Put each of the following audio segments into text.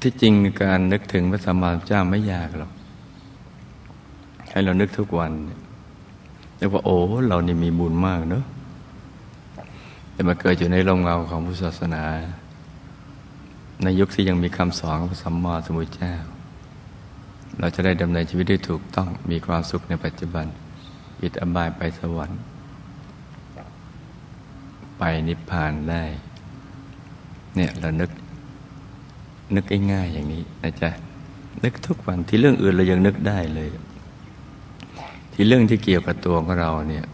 ที่จริงการนึกถึงพระสัมมาสัมพุทธเจ้าไม่ยากหรอกให้เรานึกทุกวันนึกว่าโอ้เรานี่มีบุญมากเนอะแต่มาเกิดอยู่ในร่มเงาของพุทธศาสนาในยุคที่ยังมีคำสอนของพระสัมมาสัมพุทธเจ้าเราจะได้ดำเนินชีวิตได้ถูกต้องมีความสุขในปัจจุบันอิดอบายไปสวรรค์ไปนิพพานได้เนี่ยเรานึกง่ายๆอย่างนี้นะจ๊ะนึกทุกวันที่เรื่องอื่นเรายังนึกได้เลยที่เรื่องที่เกี่ยวกับตัวของเราเนี่ย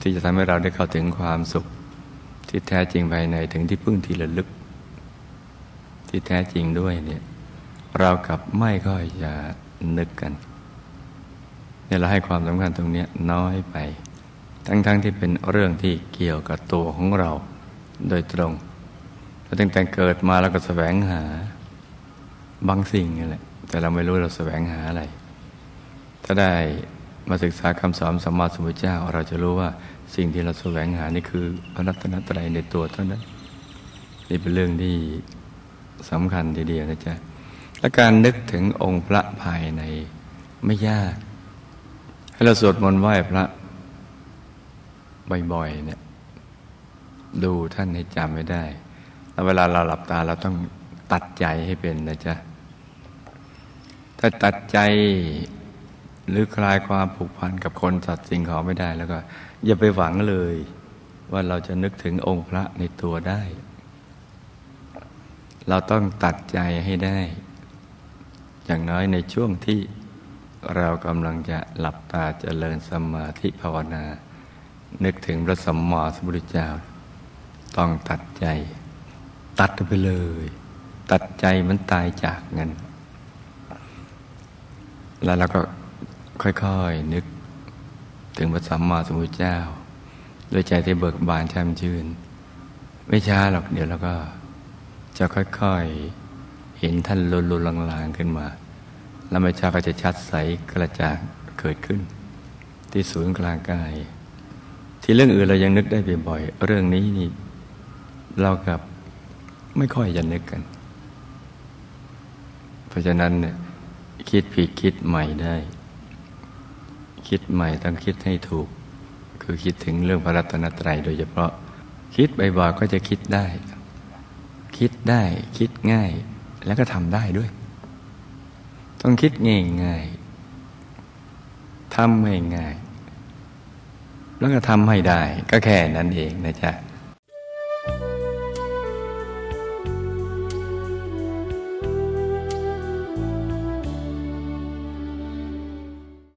ที่จะทำให้เราได้เข้าถึงความสุขที่แท้จริงภายในถึงที่พึ่งที่ระลึกที่แท้จริงด้วยเนี่ยเรากลับไม่ค่อยจะนึกกันเนี่ยเราให้ความสำคัญตรงนี้น้อยไปทั้งที่เป็นเรื่องที่เกี่ยวกับตัวของเราโดยตรงเราตั้งแต่เกิดมาเราก็แสวงหาบางสิ่งนี่แหละแต่เราไม่รู้เราแสวงหาอะไรถ้าได้มาศึกษาคำสอนสัมมาสัมพุทธเจ้าเราจะรู้ว่าสิ่งที่เราแสวงหานี่คือพระรัตนตรัยในตัวเท่านั้นนี่เป็นเรื่องที่สำคัญทีเดียวนะจ๊ะและการนึกถึงองค์พระภายในไม่ยากให้เราสวดมนต์ไหว้พระบ่อยๆเนี่ยดูท่านให้จำไว้ได้แล้วเวลาเราหลับตาเราต้องตัดใจให้เป็นนะจ๊ะถ้าตัดใจหรือคลายความผูกพันกับคนสัตว์สิ่งของไม่ได้แล้วก็อย่าไปหวังเลยว่าเราจะนึกถึงองค์พระในตัวได้เราต้องตัดใจให้ได้อย่างน้อยในช่วงที่เรากำลังจะหลับตาเจริญสมาธิภาวนานึกถึงพระสัมมาสัมพุทธเจ้าต้องตัดใจตัดไปเลยตัดใจมันตายจากเงินแล้วเราก็ค่อยๆนึกถึงพระสัมมาสัมพุทธเจ้าด้วยใจที่เบิกบานแช่มชื่นไม่ช้าหรอกเดี๋ยวเราก็จะค่อยๆเห็นท่านลุลุลางๆขึ้นมาแล้วไม่ช้าก็จะชัดใสกระจ่างเกิดขึ้นที่ศูนย์กลางกายที่เรื่องอื่นเรายังนึกได้บ่อยๆเรื่องนี้นี่เรากับไม่ค่อยจะนึกกันเพราะฉะนั้นเนี่ยคิดผิดคิดใหม่ได้คิดใหม่ต้องคิดให้ถูกคือคิดถึงเรื่องพระรัตนตรัยโดยเฉพาะคิดบ่อยๆก็จะคิดได้คิดได้คิดง่ายแล้วก็ทำได้ด้วยต้องคิดง่ายๆทำง่ายๆแล้วก็ทำให้ได้ก็แค่นั้นเองนะจ๊ะ